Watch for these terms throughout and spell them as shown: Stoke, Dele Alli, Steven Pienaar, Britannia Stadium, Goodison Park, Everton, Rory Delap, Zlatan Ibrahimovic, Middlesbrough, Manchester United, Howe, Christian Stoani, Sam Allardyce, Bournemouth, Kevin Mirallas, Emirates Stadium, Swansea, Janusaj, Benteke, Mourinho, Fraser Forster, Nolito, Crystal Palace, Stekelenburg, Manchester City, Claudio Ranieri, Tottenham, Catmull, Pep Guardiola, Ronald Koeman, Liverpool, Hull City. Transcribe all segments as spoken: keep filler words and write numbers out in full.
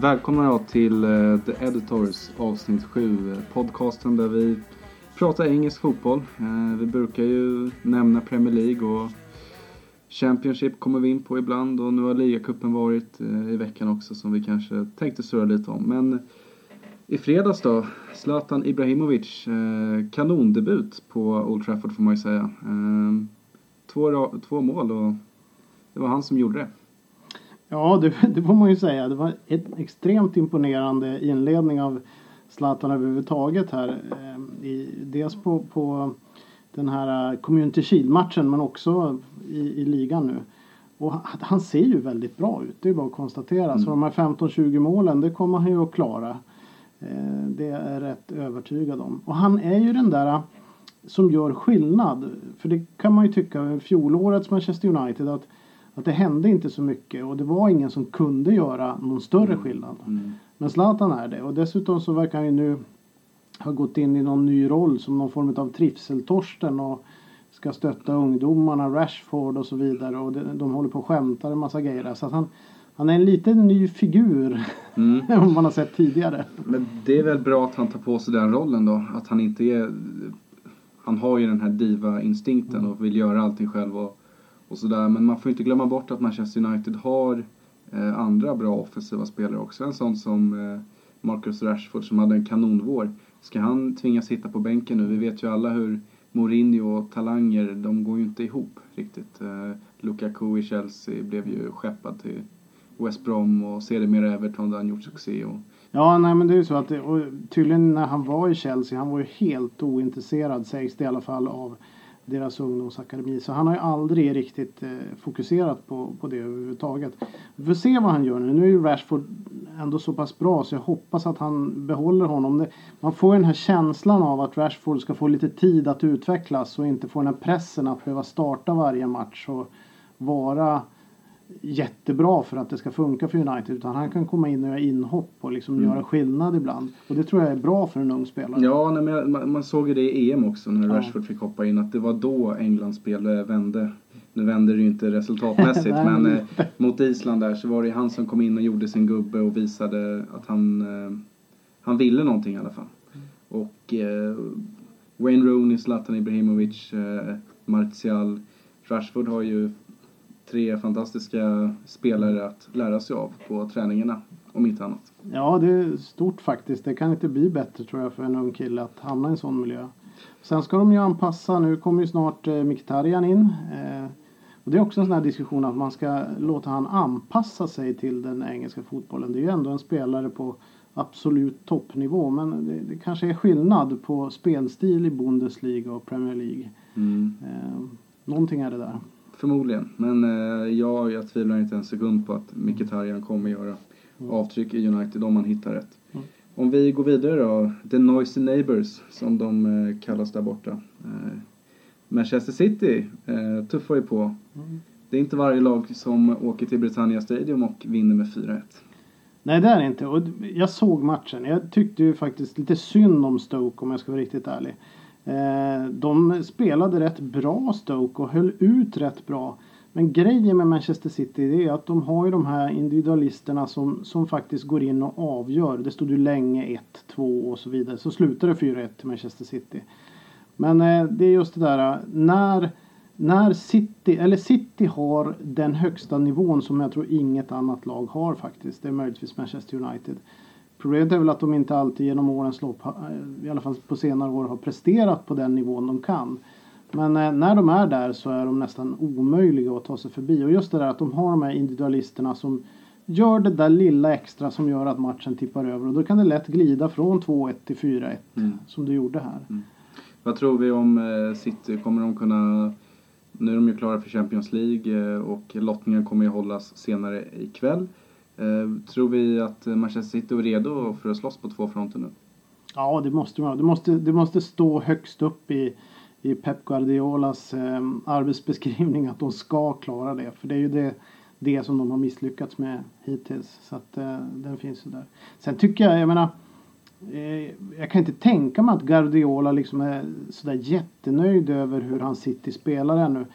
Välkomna till The Editors avsnitt sju, podcasten där vi pratar engelsk fotboll. Vi brukar ju nämna Premier League och Championship kommer vi in på ibland, och nu har Ligacupen varit i veckan också som vi kanske tänkte surra lite om. Men i fredags då, Zlatan Ibrahimovic, kanondebut på Old Trafford får man ju säga. Två, två mål, och det var han som gjorde det. Ja, det, det får man ju säga. Det var ett extremt imponerande inledning av Zlatan överhuvudtaget här. I, dels på, på den här Community Shield-matchen, men också i, i ligan nu. Och han, han ser ju väldigt bra ut, det är bara att konstatera. Mm. Så de här femton tjugo målen, det kommer han ju att klara. Det är rätt övertygad om. Och han är ju den där som gör skillnad. För det kan man ju tycka, fjolårets Manchester United, att Att det hände inte så mycket, och det var ingen som kunde göra någon större skillnad. Mm. Men Zlatan är det. Och dessutom så verkar han ju nu ha gått in i någon ny roll som någon form av trivseltorsten, och ska stötta ungdomarna, Rashford och så vidare. Och de, de håller på att skämta en massa grejer. Så att han, han är en liten ny figur mm. om man har sett tidigare. Men det är väl bra att han tar på sig den rollen då. Att han inte är... Han har ju den här diva-instinkten mm. och vill göra allting själv och... Och sådär. Men man får inte glömma bort att Manchester United har eh, andra bra offensiva spelare också. En sån som eh, Marcus Rashford som hade en kanonvår. Ska han tvingas hitta på bänken nu? Vi vet ju alla hur Mourinho och talanger, de går ju inte ihop riktigt. Eh, Lukaku i Chelsea blev ju skeppad till West Brom, och sedermera Everton där han gjort succé. Och... Ja, nej, men det är ju så att det, och tydligen när han var i Chelsea, han var ju helt ointresserad, sägs det i alla fall, av deras ungdomsakademi. Så han har ju aldrig riktigt eh, fokuserat på, på det överhuvudtaget. Vi får se vad han gör nu. Nu är ju Rashford ändå så pass bra, så jag hoppas att han behåller honom. Det, man får ju den här känslan av att Rashford ska få lite tid att utvecklas och inte få den här pressen att behöva starta varje match och vara jättebra för att det ska funka för United, utan han kan komma in och göra inhopp och liksom mm. göra skillnad ibland, och det tror jag är bra för en ung spelare. Ja, nej, men jag, man, man såg ju det i E M också när ja. Rashford fick hoppa in, att det var då Englands spelare vände. Nu vänder det ju inte resultatmässigt men eh, mot Island där så var det han som kom in och gjorde sin gubbe och visade att han eh, han ville någonting i alla fall. Mm. Och eh, Wayne Rooney, Zlatan Ibrahimovic, eh, Martial, Rashford har ju tre fantastiska spelare att lära sig av på träningarna, om inte annat. Ja, det är stort faktiskt. Det kan inte bli bättre tror jag för en ung kille att hamna i en sån miljö. Sen ska de ju anpassa, nu kommer ju snart eh, Mkhitaryan in. Eh, och det är också en sån här diskussion att man ska låta han anpassa sig till den engelska fotbollen. Det är ju ändå en spelare på absolut toppnivå, men det, det kanske är skillnad på spelstil i Bundesliga och Premier League. Mm. Eh, någonting är det där. Förmodligen, men eh, jag, jag tvivlar inte en sekund på att Mkhitaryan kommer göra avtryck i United om man hittar rätt. Mm. Om vi går vidare då, The Noisy Neighbours som de eh, kallas där borta. Eh, Manchester City eh, tuffar ju på. Mm. Det är inte varje lag som åker till Britannia Stadium och vinner med fyra ett. Nej, det är det inte. Och jag såg matchen. Jag tyckte ju faktiskt lite synd om Stoke om jag ska vara riktigt ärlig. De spelade rätt bra Stoke och höll ut rätt bra. Men grejen med Manchester City är att de har ju de här individualisterna som, som faktiskt går in och avgör. Det stod ju länge ett två och så vidare. Så slutade fyra ett till Manchester City. Men det är just det där. När, när City, eller City har den högsta nivån som jag tror inget annat lag har faktiskt. Det är möjligtvis Manchester United. Problemet är väl att de inte alltid genom årens lopp, i alla fall på senare år, har presterat på den nivån de kan. Men när de är där så är de nästan omöjliga att ta sig förbi. Och just det där att de har de här individualisterna som gör det där lilla extra som gör att matchen tippar över. Och då kan det lätt glida från två ett till fyra ett mm. som du gjorde här. Mm. Vad tror vi om City? Kommer de kunna... Nu är de ju klara för Champions League och lottningen kommer ju hållas senare ikväll. Uh, tror vi att Manchester City är redo för att slåss på två fronter nu? Ja, det måste man. Det måste, det måste stå högst upp i, i Pep Guardiolas um, arbetsbeskrivning att de ska klara det. För det är ju det, det som de har misslyckats med hittills. Så att uh, den finns ju där. Sen tycker jag, jag menar, eh, jag kan inte tänka mig att Guardiola liksom är sådär jättenöjd över hur han City spelar ännu.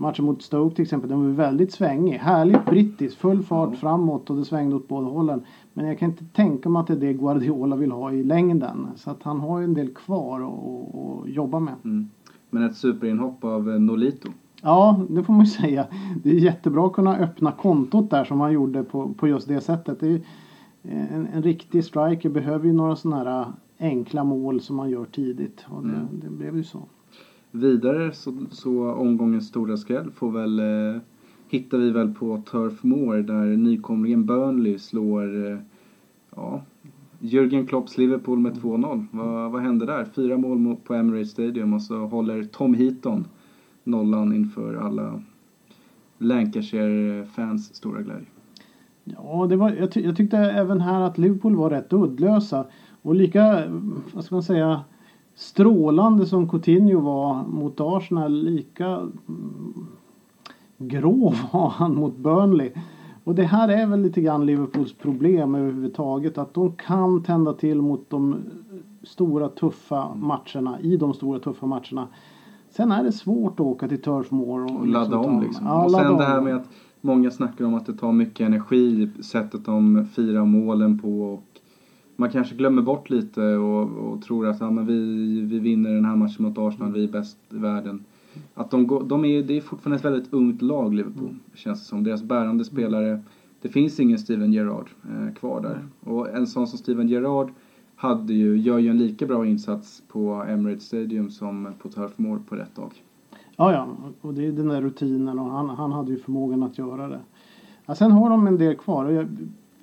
matchen mot Stoke till exempel, den var väldigt svängig. Härligt brittiskt, full fart mm. framåt och det svängde åt båda hållen. Men jag kan inte tänka mig att det är det Guardiola vill ha i längden. Så att han har ju en del kvar att jobba med. Mm. Men ett superinhopp av Nolito. Ja, det får man ju säga. Det är jättebra att kunna öppna kontot där som han gjorde på, på just det sättet. Det är ju en, en riktig striker behöver ju några sådana här enkla mål som man gör tidigt. Och det, mm. det blev ju så. Vidare så, så omgångens stora skräll får väl eh, hittar vi väl på Turf Moor där nykomlingen Burnley slår eh, ja, Jürgen Klopps Liverpool med två noll. Va, vad hände där? Fyra mål på Emirates Stadium och så håller Tom Heaton nollan inför alla Lancashire-fans stora glädje. Ja, det var, jag, ty- jag tyckte även här att Liverpool var rätt uddlösa och lika, vad ska man säga, strålande som Coutinho var mot Arsenal, lika grå var han mot Burnley. Och det här är väl lite grann Liverpools problem överhuvudtaget, att de kan tända till mot de stora tuffa matcherna, i de stora tuffa matcherna. Sen är det svårt att åka till Turf Moor och, och ladda liksom om liksom. Ja, och sen det här med att många snackar om att det tar mycket energi, sättet de firar målen på, och man kanske glömmer bort lite och, och tror att ah, men vi, vi vinner den här matchen mot Arsenal, vi är bäst i världen. Att de går, de är, det är fortfarande ett väldigt ungt lag Liverpool, mm. känns det som. Deras bärande spelare, det finns ingen Steven Gerrard eh, kvar där. Mm. Och en sån som Steven Gerrard hade ju, gör ju en lika bra insats på Emirates Stadium som på Turf Moor på rätt dag. Ja, ja, och det är den där rutinen och han, han hade ju förmågan att göra det. Ja, sen har de en del kvar och jag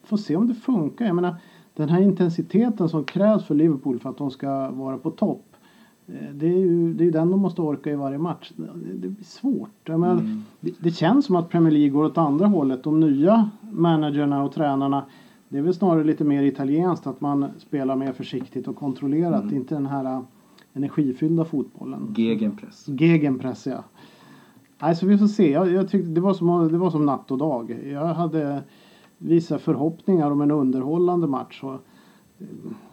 får se om det funkar. Jag menar, den här intensiteten som krävs för Liverpool för att de ska vara på topp, det är ju det är den de måste orka i varje match. Det blir svårt. Jag menar, mm. det, det känns som att Premier League går åt andra hållet. De nya managerna och tränarna, det är väl snarare lite mer italienskt att man spelar mer försiktigt och kontrollerat. Mm. Inte den här energifyllda fotbollen. Gegenpress. Gegenpress, ja. Alltså, vi får se. Jag, jag tyckte det var, som, det var som natt och dag. Jag hade vissa förhoppningar om en underhållande match. Och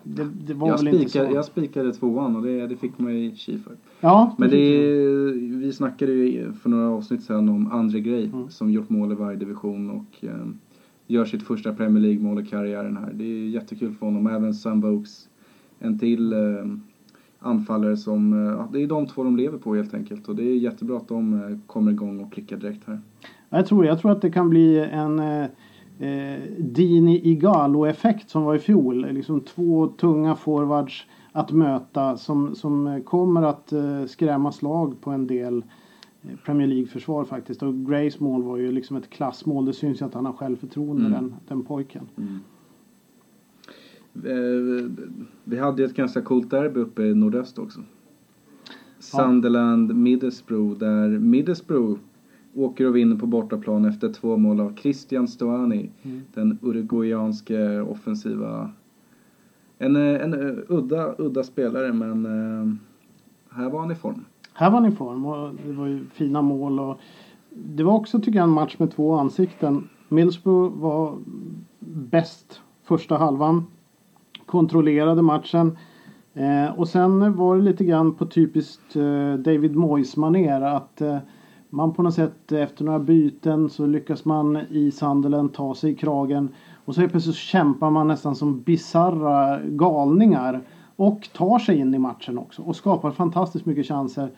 det, det var jag, väl spikade, inte så. jag spikade tvåan och det, det fick mig tji för. Ja, men det, vi snackade ju för några avsnitt sedan om Andre Gray mm. som gjort mål i varje division och eh, gör sitt första Premier League-mål i karriären här. Det är jättekul för honom. Även Sam Vokes, en till eh, anfallare som, eh, det är de två de lever på helt enkelt. Och det är jättebra att de eh, kommer igång och klickar direkt här. Jag tror, jag tror att det kan bli en eh, Eh, Dini Igalo-effekt som var i fjol, liksom två tunga forwards att möta som, som kommer att eh, skrämma slag på en del Premier League-försvar faktiskt. Och Grays mål var ju liksom ett klassmål, det syns ju att han har självförtroende mm. den, den pojken mm. eh, vi hade ju ett ganska coolt derby uppe i nordöst också, ja. Sunderland Middlesbrough, där Middlesbrough åker och vinner på bortaplan efter två mål av Christian Stoani. Mm. Den uruguayanske offensiva. En, en udda, udda spelare, men här var han i form. Här var han i form och det var ju fina mål. Och det var också, tycker jag, en match med två ansikten. Middlesbrough var bäst första halvan. Kontrollerade matchen. Eh, och sen var det lite grann på typiskt eh, David Moyes-manér att eh, man på något sätt efter några byten så lyckas man i Sunderland ta sig i kragen. Och så är plötsligt så kämpar man nästan som bizarra galningar. Och tar sig in i matchen också. Och skapar fantastiskt mycket chanser.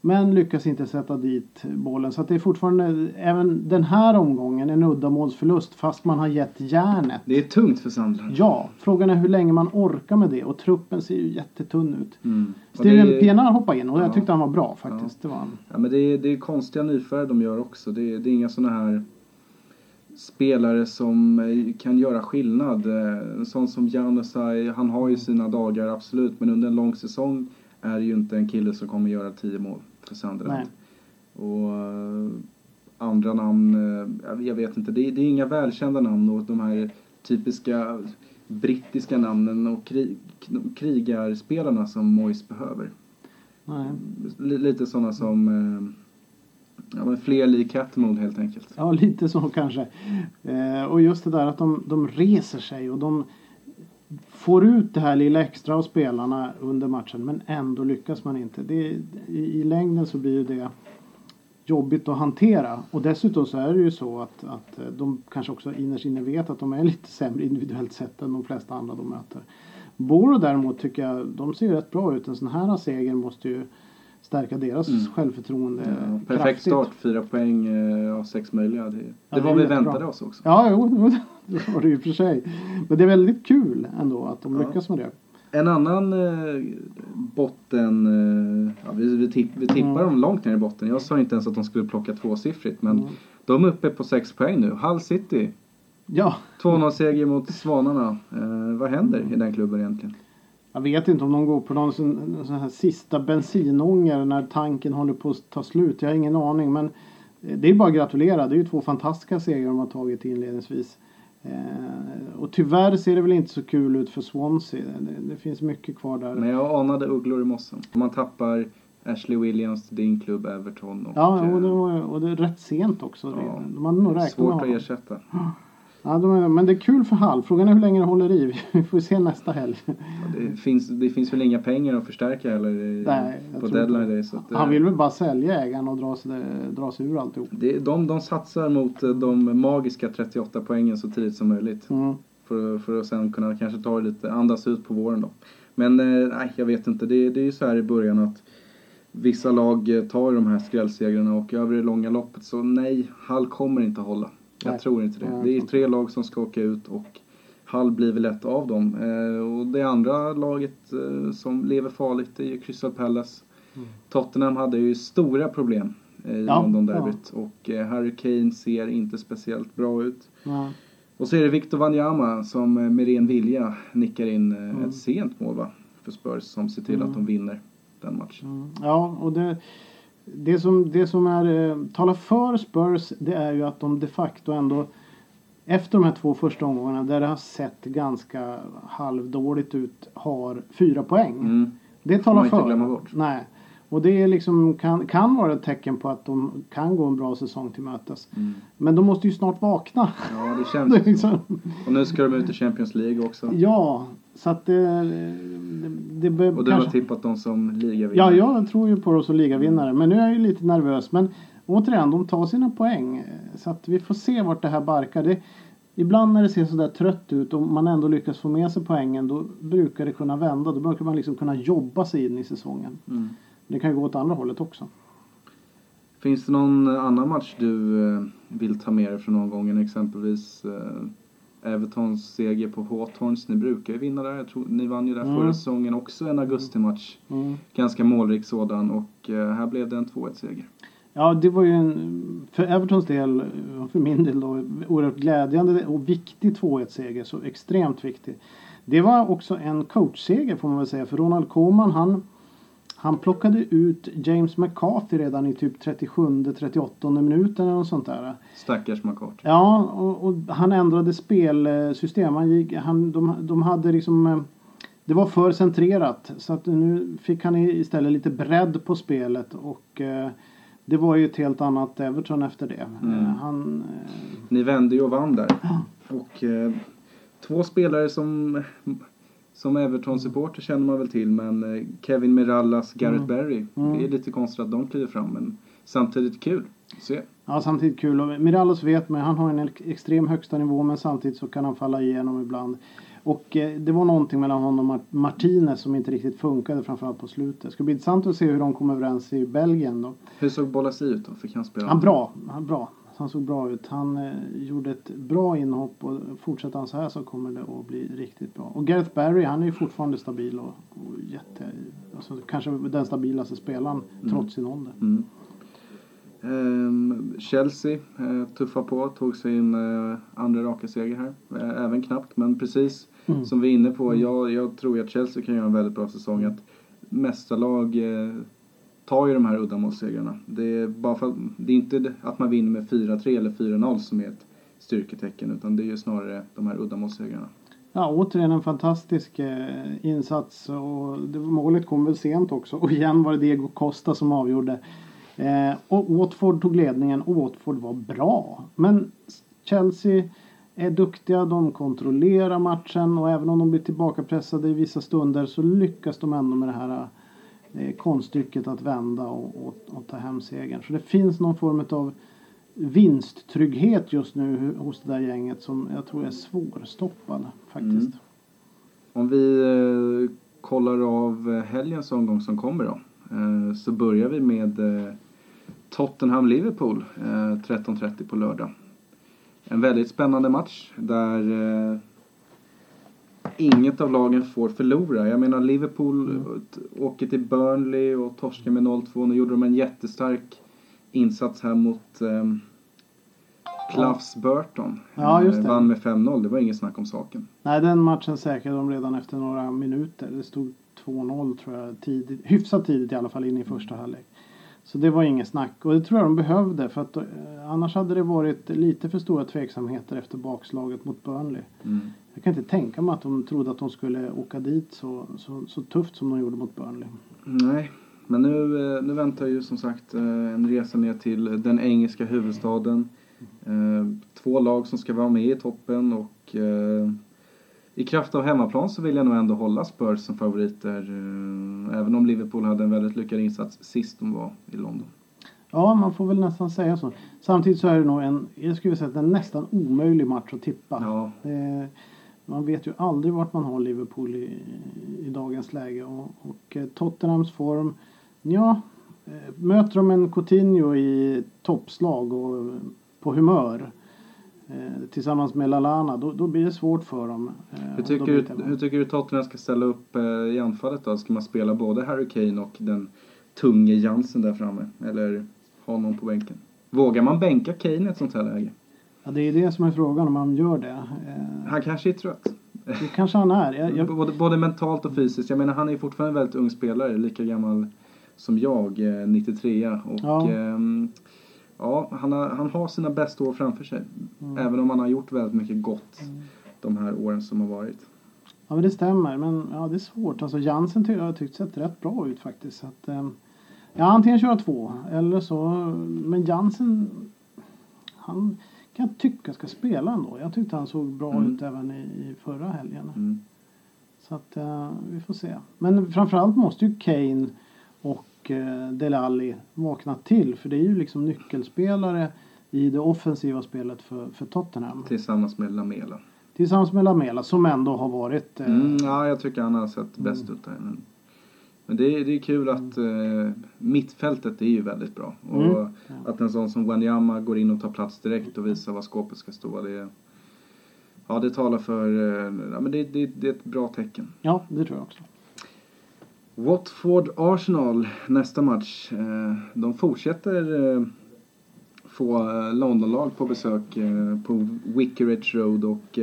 Men lyckas inte sätta dit bollen. Så att det är fortfarande även den här omgången en uddamålsförlust. Fast man har gett järnet. Det är tungt för Sunderland. Ja, frågan är hur länge man orkar med det. Och truppen ser ju jättetunn ut. Mm. Steven är... Pienaar hoppade in och ja. jag tyckte han var bra faktiskt. Ja. Det, var han. Ja, men det, är, det är konstiga nyfärd de gör också. Det är, det är inga såna här spelare som kan göra skillnad. En sån som Janusaj, han har ju sina dagar absolut. Men under en lång säsong är ju inte en kille som kommer göra tio mål för Sunderland. Och äh, andra namn, äh, jag vet inte, det är, det är inga välkända namn och de här typiska brittiska namnen och krig, krigarspelarna som Moyes behöver. Nej. L- lite sådana som äh, ja, men fler lik Catmull helt enkelt. Ja, lite så kanske. Eh, och just det där att de, de reser sig och de får ut det här lilla extra av spelarna under matchen, men ändå lyckas man inte. Det, i, I längden så blir ju det jobbigt att hantera. Och dessutom så är det ju så att, att de kanske också innerst inne vet att de är lite sämre individuellt sett än de flesta andra de möter. Boro däremot tycker jag, de ser rätt bra ut. En sån här seger måste ju stärka deras mm. självförtroende ja, perfekt kraftigt. Start, fyra poäng av ja, sex möjliga. Det, det ja, var det vi väntade bra. Oss också. Ja, jo, det var det ju för sig. Men det är väldigt kul ändå att de ja. lyckas med det. En annan eh, botten, eh, ja, vi, vi, tipp, vi tippar mm. dem långt ner i botten. Jag sa inte ens att de skulle plocka tvåsiffrigt, men mm. de är uppe på sex poäng nu. Hull City, ja. två noll-seger mot Svanarna. Eh, vad händer mm. i den klubben egentligen? Jag vet inte om de går på någon sån, sån här sista bensinångare när tanken håller på att ta slut. Jag har ingen aning, men det är bara att gratulera. Det är ju två fantastiska segrar de har tagit inledningsvis. Eh, och tyvärr ser det väl inte så kul ut för Swansea. Det, det finns mycket kvar där. Men jag anade ugglor i mossen. Man tappar Ashley Williams till din klubb Everton. Och, ja, och det, var, och det är rätt sent också. Ja, de hade nog räknat svårt att ersätta. Ja, de är, men det är kul för Hull. Frågan är hur länge det håller i. Vi får se nästa helg. Ja, det, finns, det finns väl inga pengar att förstärka eller i, nej, på deadline. Så att, han vill väl bara sälja ägaren och dra sig, dra sig ur alltihop. Det, de, de satsar mot de magiska trettioåtta poängen så tidigt som möjligt. Mm. För, för att sen kunna kanske ta lite, andas ut på våren då. Men nej, jag vet inte. Det, det är ju så här i början att vissa lag tar de här skrällsegrarna och över det långa loppet. Så nej, Hull kommer inte att hålla. Jag Nej. tror inte det. Det är tre lag som ska åka ut och Hull blir väl ett av dem. Eh, och det andra laget eh, som lever farligt är ju Crystal Palace. Mm. Tottenham hade ju stora problem i ja, London-derbyt. Ja. Och eh, Harry Kane ser inte speciellt bra ut. Ja. Och så är det Victor Vanyama som med ren vilja nickar in eh, mm. ett sent mål va, för Spurs som ser till mm. att de vinner den matchen. Mm. Ja, och det... Det som, det som är, eh, talar för Spurs, det är ju att de de facto ändå efter de här två första omgångarna där det har sett ganska halvdåligt ut har fyra poäng. Mm. Det talar för. Inte glömma bort. Nej. Och det är liksom, kan, kan vara ett tecken på att de kan gå en bra säsong till mötes. Mm. Men de måste ju snart vakna. Ja, det känns det liksom. Och nu ska de ut i Champions League också. Ja, så att det... det, det och du kanske... har tippat dem som ligavinnare. Ja, jag tror ju på dem som ligavinnare. Men nu är jag ju lite nervös. Men återigen, de tar sina poäng. Så att vi får se vart det här barkar. Det, ibland när det ser så där trött ut och man ändå lyckas få med sig poängen, då brukar det kunna vända. Då brukar man liksom kunna jobba sig in i säsongen. Mm. Det kan ju gå åt andra hållet också. Finns det någon annan match du vill ta med dig från någon gång? Exempelvis Evertons seger på Hawthorns. Ni brukar ju vinna där. Jag tror, ni vann ju där mm. förra säsongen också en augustimatch. Mm. Ganska målrik sådan. Och här blev det en två ett-seger. Ja, det var ju en, för Evertons del och för min del då, oerhört glädjande och viktig två ett-seger. Så extremt viktig. Det var också en coachseger får man väl säga. För Ronald Koeman, han... Han plockade ut James McCarthy redan i typ trettiosju till trettioåtta minuten eller något sånt där. Stackars McCarthy. Ja, och, och han ändrade spelsystem. Han gick, han, de, de hade liksom... Det var för centrerat. Så att nu fick han istället lite bredd på spelet. Och eh, det var ju ett helt annat Everton efter det. Mm. Han, eh... Ni vände ju och vann där. Och eh, två spelare som... Som Everton-supporter känner man väl till. Men Kevin Mirallas, Gareth mm. Barry. Mm. Det är lite konstigt att de kliver fram. Men samtidigt kul. Se. Ja, samtidigt kul. Och Mirallas vet man. Han har en extrem högsta nivå. Men samtidigt så kan han falla igenom ibland. Och eh, det var någonting mellan honom och Martinez som inte riktigt funkade. Framförallt på slutet. Det ska bli intressant att se hur de kommer överens i Belgien då. Hur såg Bolasi ut då? Fick han spela? Han bra. Han bra. Han såg bra ut. Han eh, gjorde ett bra inhopp och fortsätter han så här så kommer det att bli riktigt bra. Och Gareth Barry, han är ju fortfarande stabil och, och jätte, alltså, kanske den stabilaste spelaren mm. trots sin ålder. Mm. Um, Chelsea uh, tuffar på, tog sig in uh, andra raka seger här. Uh, även knappt, men precis mm. som vi är inne på. Mm. Jag, jag tror att Chelsea kan göra en väldigt bra säsong. Att mästarlag... Uh, tar ju de här uddamålssegrarna. Det är, bara för, det är inte att man vinner med fyra tre eller fyra noll som är ett styrketecken. Utan det är ju snarare de här uddamålssegrarna. Ja, återigen en fantastisk eh, insats. Och det, målet kom väl sent också. Och igen var det Diego Costa som avgjorde. Eh, och Watford tog ledningen. Och Watford var bra. Men Chelsea är duktiga. De kontrollerar matchen. Och även om de blir tillbakapressade i vissa stunder så lyckas de ändå med det här... konststycket att vända och, och, och ta hem segern. Så det finns någon form av vinsttrygghet just nu hos det där gänget som jag tror är svårstoppad faktiskt. Mm. Om vi kollar av helgens omgång som kommer då, så börjar vi med Tottenham Liverpool tretton trettio på lördag. En väldigt spännande match där inget av lagen får förlora. Jag menar, Liverpool mm. åker till Burnley och torskar med noll två. Nu gjorde de en jättestark insats här mot eh, Cloughs Burton. Ja, just det. Vann med fem noll. Det var inget snack om saken. Nej, den matchen säkrade de redan efter några minuter. Det stod två noll tror jag. Tidigt, hyfsat tidigt i alla fall in i första halvlek. Så det var inget snack. Och det tror jag de behövde. För att, eh, annars hade det varit lite för stora tveksamheter efter bakslaget mot Burnley. Mm. Jag kan inte tänka mig att de trodde att de skulle åka dit så, så, så tufft som de gjorde mot Burnley. Nej, men nu, nu väntar ju som sagt en resa ner till den engelska huvudstaden. Två lag som ska vara med i toppen, och i kraft av hemmaplan så vill jag nog ändå hålla Spurs som favoriter. Även om Liverpool hade en väldigt lyckad insats sist de var i London. Ja, man får väl nästan säga så. Samtidigt så är det nog en, jag skulle säga, en nästan omöjlig match att tippa. Ja. Det, man vet ju aldrig vart man har Liverpool i, i dagens läge. Och, och Tottenhams form, ja, möter de en Coutinho i toppslag och på humör eh, tillsammans med Lallana, då, då blir det svårt för dem. Eh, hur, tycker du, hur tycker du Tottenham ska ställa upp eh, i anfallet då? Ska man spela både Harry Kane och den tunge Jansen där framme? Eller ha någon på bänken? Vågar man bänka Kane i ett sånt här läge? Ja, det är det som är frågan, om han gör det. Eh, han kanske är trött. Det kanske han är. Jag, jag... Både, både mentalt och fysiskt. Jag menar, han är fortfarande en väldigt ung spelare. Lika gammal som jag, eh, nittiotre. Och ja, eh, ja han, har, han har sina bästa år framför sig. Mm. Även om han har gjort väldigt mycket gott mm. de här åren som har varit. Ja, men det stämmer. Men ja, det är svårt. Alltså, Jansen ty- har tyckt sett rätt bra ut faktiskt. Så att, eh, ja, antingen köra två eller så. Men Jansen, han kan jag tycka ska spela ändå. Jag tyckte han såg bra mm. ut även i, i förra helgen. Mm. Så att uh, vi får se. Men framförallt måste ju Kane och uh, Dele Alli vakna till. För det är ju liksom nyckelspelare i det offensiva spelet för, för Tottenham. Tillsammans med Lamela. Tillsammans med Lamela som ändå har varit... Uh... Mm, ja, jag tycker han har sett bäst mm. ut där. Men, men det, är, det är kul att uh, mittfältet är ju väldigt bra. Och mm. att en sån som Wanyama går in och tar plats direkt och visar vad skåpet ska stå. Det, ja, det talar för... Ja, men det, det, det är ett bra tecken. Ja, det tror jag också. Watford-Arsenal, nästa match. De fortsätter få Londonlag på besök på Vicarage Road. Och,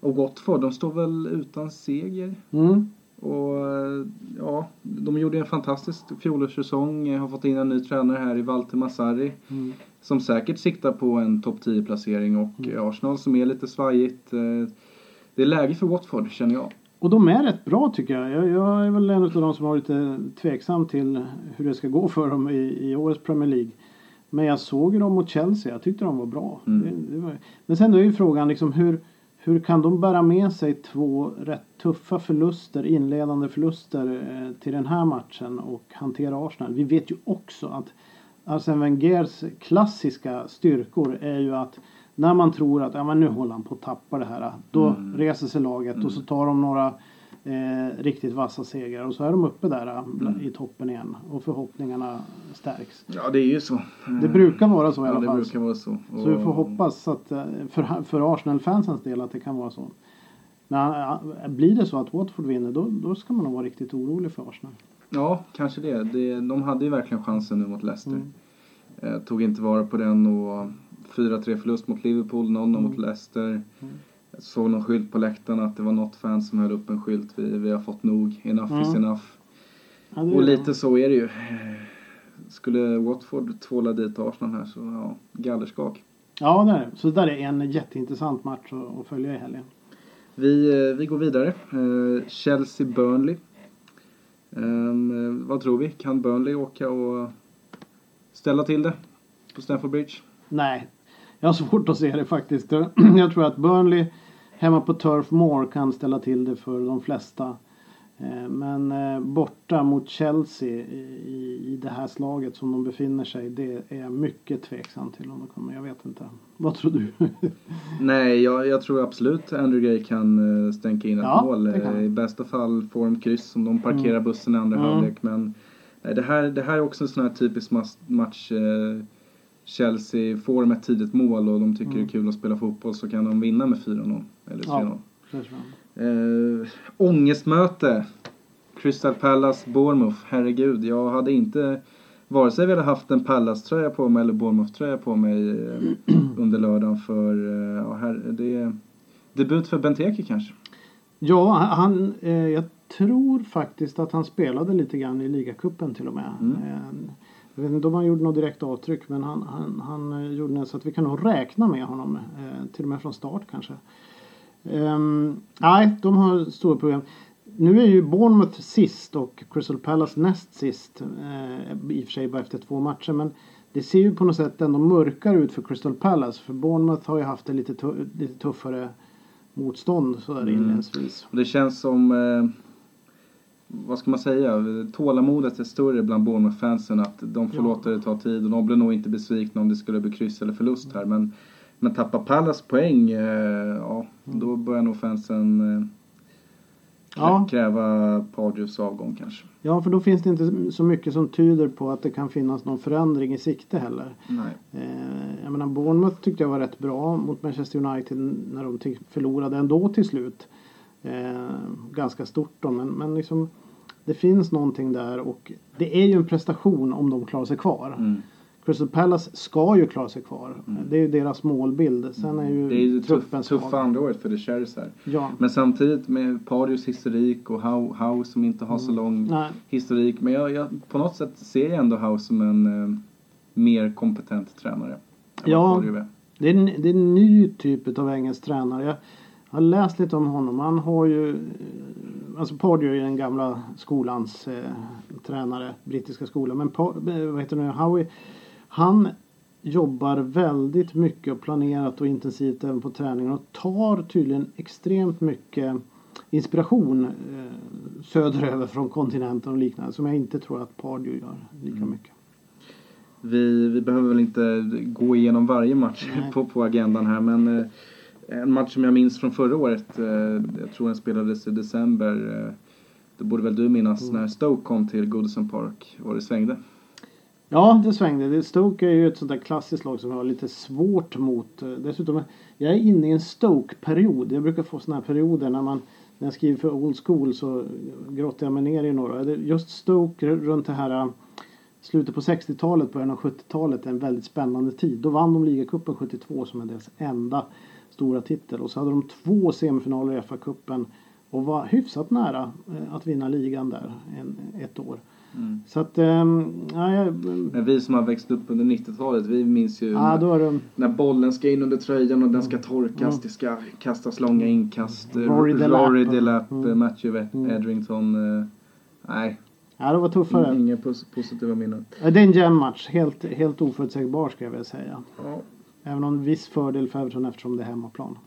och Watford, de står väl utan seger. Mm. Och ja, de gjorde en fantastisk fjolårssäsong. Har fått in en ny tränare här i Walter Mazzarri. Mm. Som säkert siktar på en topp tio-placering. Och mm. Arsenal som är lite svajigt. Det är läge för Watford, känner jag. Och de är rätt bra tycker jag. Jag, jag är väl en av de som har varit lite tveksam till hur det ska gå för dem i, i årets Premier League. Men jag såg dem mot Chelsea. Jag tyckte de var bra. Mm. Det, det var... Men sen är ju frågan liksom hur... Hur kan de bära med sig två rätt tuffa förluster, inledande förluster till den här matchen och hantera Arsenal? Vi vet ju också att Arsène Wengers klassiska styrkor är ju att när man tror att ja, men nu håller han på att tappa det här, då mm. reser sig laget mm. och så tar de några eh, riktigt vassa segrar och så är de uppe där mm. i toppen igen och förhoppningarna stärks. Ja, det är ju så. Det brukar vara så i alla ja, det fall. Brukar vara så. Och... så vi får hoppas att för, för Arsenal-fansens del att det kan vara så. Men blir det så att Watford vinner, då, då ska man nog vara riktigt orolig för Arsenal. Ja, kanske det. det de hade ju verkligen chansen nu mot Leicester. Mm. Eh, tog inte vara på den och fyra tre förlust mot Liverpool, noll noll mm. mot Leicester. Mm. Såg någon skylt på läktarna att det var något fan som höll upp en skylt. Vi, vi har fått nog. Enough mm. is enough. Ja, och lite det. Så är det ju. Skulle Watford tvåla dit Arsenal här så ja, gallerskak. Ja, det är det. Så det där är en jätteintressant match att, att följa i helgen. Vi, vi går vidare. Eh, Chelsea-Burnley. Eh, vad tror vi? Kan Burnley åka och ställa till det på Stamford Bridge? Nej, jag har svårt att se det faktiskt. Jag tror att Burnley hemma på Turf Moor kan ställa till det för de flesta. Men borta mot Chelsea i, i det här slaget som de befinner sig, det är mycket tveksam till om de kommer. Jag vet inte. Vad tror du? Nej, jag, jag tror absolut Andrew Gray kan stänka in ett ja, mål. I bästa fall får de kryss som de parkerar mm. bussen i andra mm. halvlek. Men det här, det här är också en sån här typisk match. Chelsea får de ett tidigt mål och de tycker mm. det är kul att spela fotboll, så kan de vinna med fyra noll eller tre noll. Ja. Uh, ångestmöte Crystal Palace Bournemouth. Herregud, jag hade inte vare sig velat haft en Palace-tröja på mig eller Bournemouth-tröja på mig uh, under lördagen för uh, här, det är debut för Benteke kanske. Ja, han, eh, jag tror faktiskt att han spelade lite grann i ligacupen till och med. Mm. Eh, jag vet inte om han gjorde något direkt avtryck, men han, han, han gjorde det, så att vi kan nog räkna med honom eh, till och med från start kanske. Um, nej, de har stora problem. Nu är ju Bournemouth sist och Crystal Palace näst sist, eh, i och för sig bara efter två matcher, men det ser ju på något sätt ändå mörkare ut för Crystal Palace, för Bournemouth har ju haft en lite, tuff- lite tuffare motstånd så där mm. inledningsvis. Det känns som eh, vad ska man säga, tålamodet är större bland Bournemouth-fansen, att de får ja. låta det ta tid, och de blir nog inte besvikna om det skulle bli kryss eller förlust här, men Men tappar Palace poäng, eh, ja, mm. då börjar nog fansen eh, ja. kräva Pardews avgång kanske. Ja, för då finns det inte så mycket som tyder på att det kan finnas någon förändring i sikte heller. Nej. Eh, jag menar, Bournemouth tyckte jag var rätt bra mot Manchester United när de t- förlorade ändå till slut. Eh, ganska stort då, men, men liksom, det finns någonting där, och det är ju en prestation om de klarar sig kvar. Mm. Crystal Palace ska ju klara sig kvar. Mm. Det är ju deras målbild. Sen är ju det är ju truppen tuff, tuffa andra året för det Cherries här. Ja. Men samtidigt med Pardews historik och Howe, Howe som inte har mm. så lång Nej. historik. Men jag, jag, på något sätt ser jag ändå Howe som en eh, mer kompetent tränare. Ja, det är, en, det är en ny typ av engelsk tränare. Jag har läst lite om honom. Han har ju... Alltså Pardew är den gamla skolans eh, tränare, brittiska skolan. Men Pardew, vad heter nu, Howe... Han jobbar väldigt mycket och planerat och intensivt även på träningen, och tar tydligen extremt mycket inspiration eh, söderöver från kontinenten och liknande, som jag inte tror att Pardew gör lika mm. mycket. Vi, vi behöver väl inte gå igenom varje match på, på agendan här, men eh, en match som jag minns från förra året, eh, jag tror den spelades i december, eh, det borde väl du minnas, mm. när Stoke kom till Goodison Park och det svängde. Ja, det svängde. Stoke är ju ett sånt där klassiskt lag som jag har lite svårt mot. Dessutom, jag är inne i en Stoke-period. Jag brukar få såna här perioder när man, när jag skriver för Old School, så grottar jag mig ner i några. Just Stoke runt det här slutet på sextiotalet, början av sjuttiotalet är en väldigt spännande tid. Då vann de Ligacupen sjuttiotvå som är deras enda stora titel. Och så hade de två semifinaler i F A-cupen och var hyfsat nära att vinna ligan där ett år. Mm. Så att, ähm, ja, jag... Men vi som har växt upp under nittiotalet, vi minns ju ah, när, det... när bollen ska in under tröjan och den ska torkas, mm. det ska kastas långa inkast, Rory Delap, mm. Matthew Edrington, mm. nej, ja, det var tuffare. Inga positiva minnen. Det är en jämn match, helt, helt oförutsägbar ska jag väl säga, ja. Även om en viss fördel för Everton eftersom det är hemmaplan.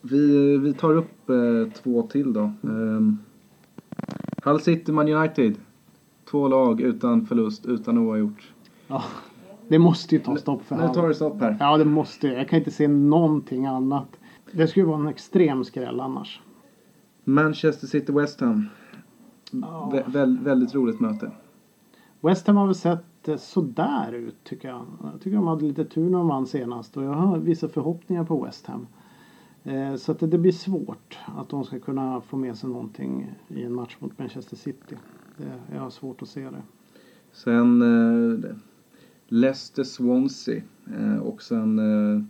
Vi, vi tar upp eh, två till då. mm. um, Hull City, Man United. Två lag utan förlust, utan oavgjort. Ja, det måste ju ta stopp för Hull. Nu tar det stopp här. Ja, det måste. Jag kan inte se någonting annat. Det skulle vara en extrem skräll annars. Manchester City, West Ham. Ja. Vä- vä- väldigt roligt möte. West Ham har väl sett sådär ut, tycker jag. Jag tycker de hade lite tur när de vann senast. Och jag har vissa förhoppningar på West Ham. Eh, så att det, det blir svårt att de ska kunna få med sig någonting i en match mot Manchester City. Jag har svårt att se det. Sen eh, Leicester Swansea, eh, också en, eh,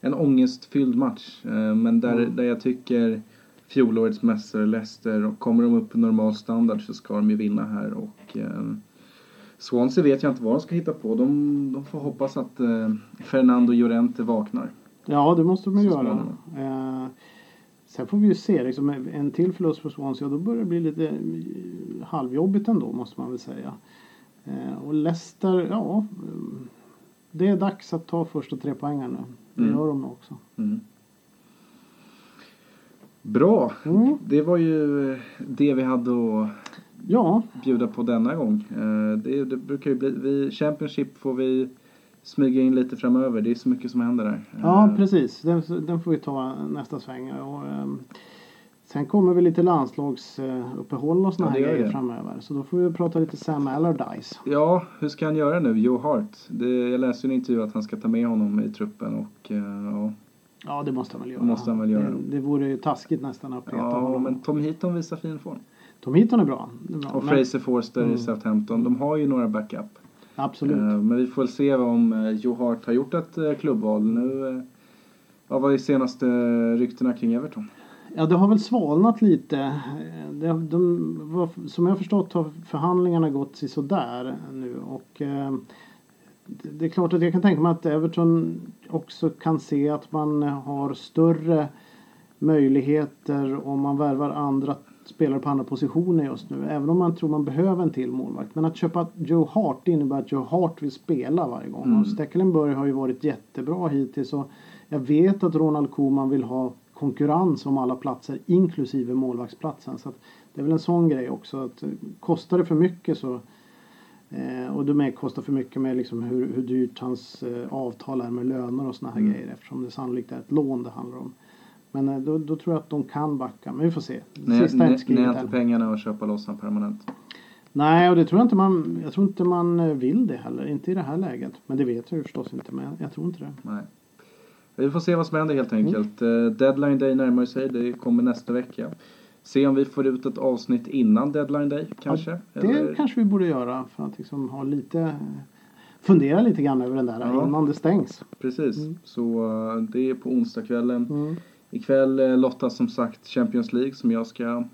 en ångestfylld match. Eh, men där, mm. där jag tycker fjolårets mästare Leicester, och kommer de upp på normal standard så ska de ju vinna här. Och eh, Swansea vet jag inte vad de ska hitta på. De, de får hoppas att eh, Fernando Llorente vaknar. Ja, det måste de göra. Eh, sen får vi ju se, liksom, en till förlust för Swansea, då börjar det bli lite halvjobbigt ändå, måste man väl säga. Eh, och Leicester, ja, det är dags att ta första tre poängen nu. Det mm. gör de också. Mm. Bra, mm. Det var ju det vi hade att ja. bjuda på denna gång. Det, det brukar ju bli, vi, Championship får vi smyga in lite framöver, det är så mycket som händer där. Ja, precis, den, den får vi ta nästa sväng. Och, um, sen kommer vi lite landslagsuppehåll och såna ja, här grejer det. framöver. Så då får vi prata lite Sam Allardyce. Ja, hur ska han göra nu? Joe Hart, det, jag läste ju en intervju att han ska ta med honom i truppen och ja... Ja, det måste han väl göra. Måste han väl göra. Det, det vore ju taskigt nästan att peta ja, honom. Men Tom Heaton visar fin form. Tom Heaton är bra. Är bra. Och Fraser men... Forster mm. i Southampton. De har ju några backup. Absolut. Uh, men vi får väl se om uh, Joe Hart har gjort ett uh, klubbval. Nu uh, vad var det senaste uh, ryktena kring Everton? Ja, det har väl svalnat lite. Det, de var, som jag förstått har förhandlingarna gått sig sådär nu. Och... Uh, det är klart att jag kan tänka mig att Everton också kan se att man har större möjligheter om man värvar andra spelare på andra positioner just nu. Även om man tror man behöver en till målvakt. Men att köpa Joe Hart innebär att Joe Hart vill spela varje gång. Mm. Stekelenburg har ju varit jättebra hittills. Och jag vet att Ronald Koeman vill ha konkurrens om alla platser inklusive målvaktsplatsen. Så att det är väl en sån grej också. Att kostar det för mycket så... Eh, och det kostar för mycket med liksom hur, hur dyrt hans eh, avtal är med löner och såna här mm. grejer. Eftersom det sannolikt är ett lån det handlar om. Men eh, då, då tror jag att de kan backa. Men vi får se. Nej, Sista nej, nej inte pengarna och köpa loss han permanent. Nej, och det tror jag inte man, jag tror inte man vill det heller. Inte i det här läget. Men det vet jag ju förstås inte. Men jag tror inte det. Nej. Vi får se vad som händer helt enkelt. Mm. Deadline Day närmar sig. Det kommer nästa vecka. Se om vi får ut ett avsnitt innan Deadline Day kanske. Ja, det Eller... kanske vi borde göra för att liksom ha lite, fundera lite grann över den där ja. innan det stängs. Precis, mm. så det är på onsdagskvällen. Mm. Ikväll Lotta som sagt Champions League som jag ska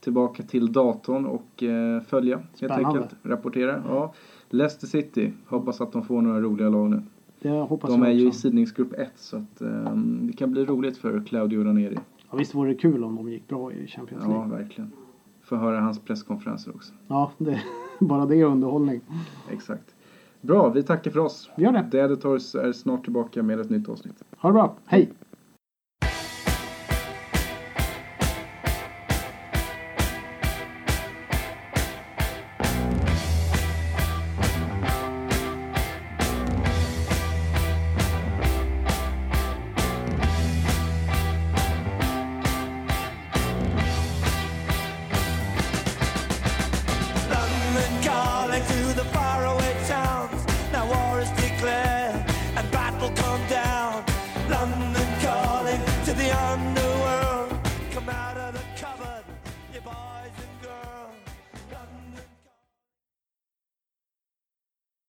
tillbaka till datorn och eh, följa. Spännande. Helt enkelt, rapportera. Mm. Ja. Leicester City, hoppas att de får några roliga lag nu. Jag hoppas de är ju i sidningsgrupp ett så att, eh, det kan bli roligt för Claudio Ranieri. Ja, visst vore det kul om de gick bra i Champions League. Ja, verkligen. Får höra hans presskonferenser också. Ja, det, bara det är underhållning. Exakt. Bra, vi tackar för oss. Vi gör det. The Editors är snart tillbaka med ett nytt avsnitt. Ha det bra. Hej! London calling to the unknown.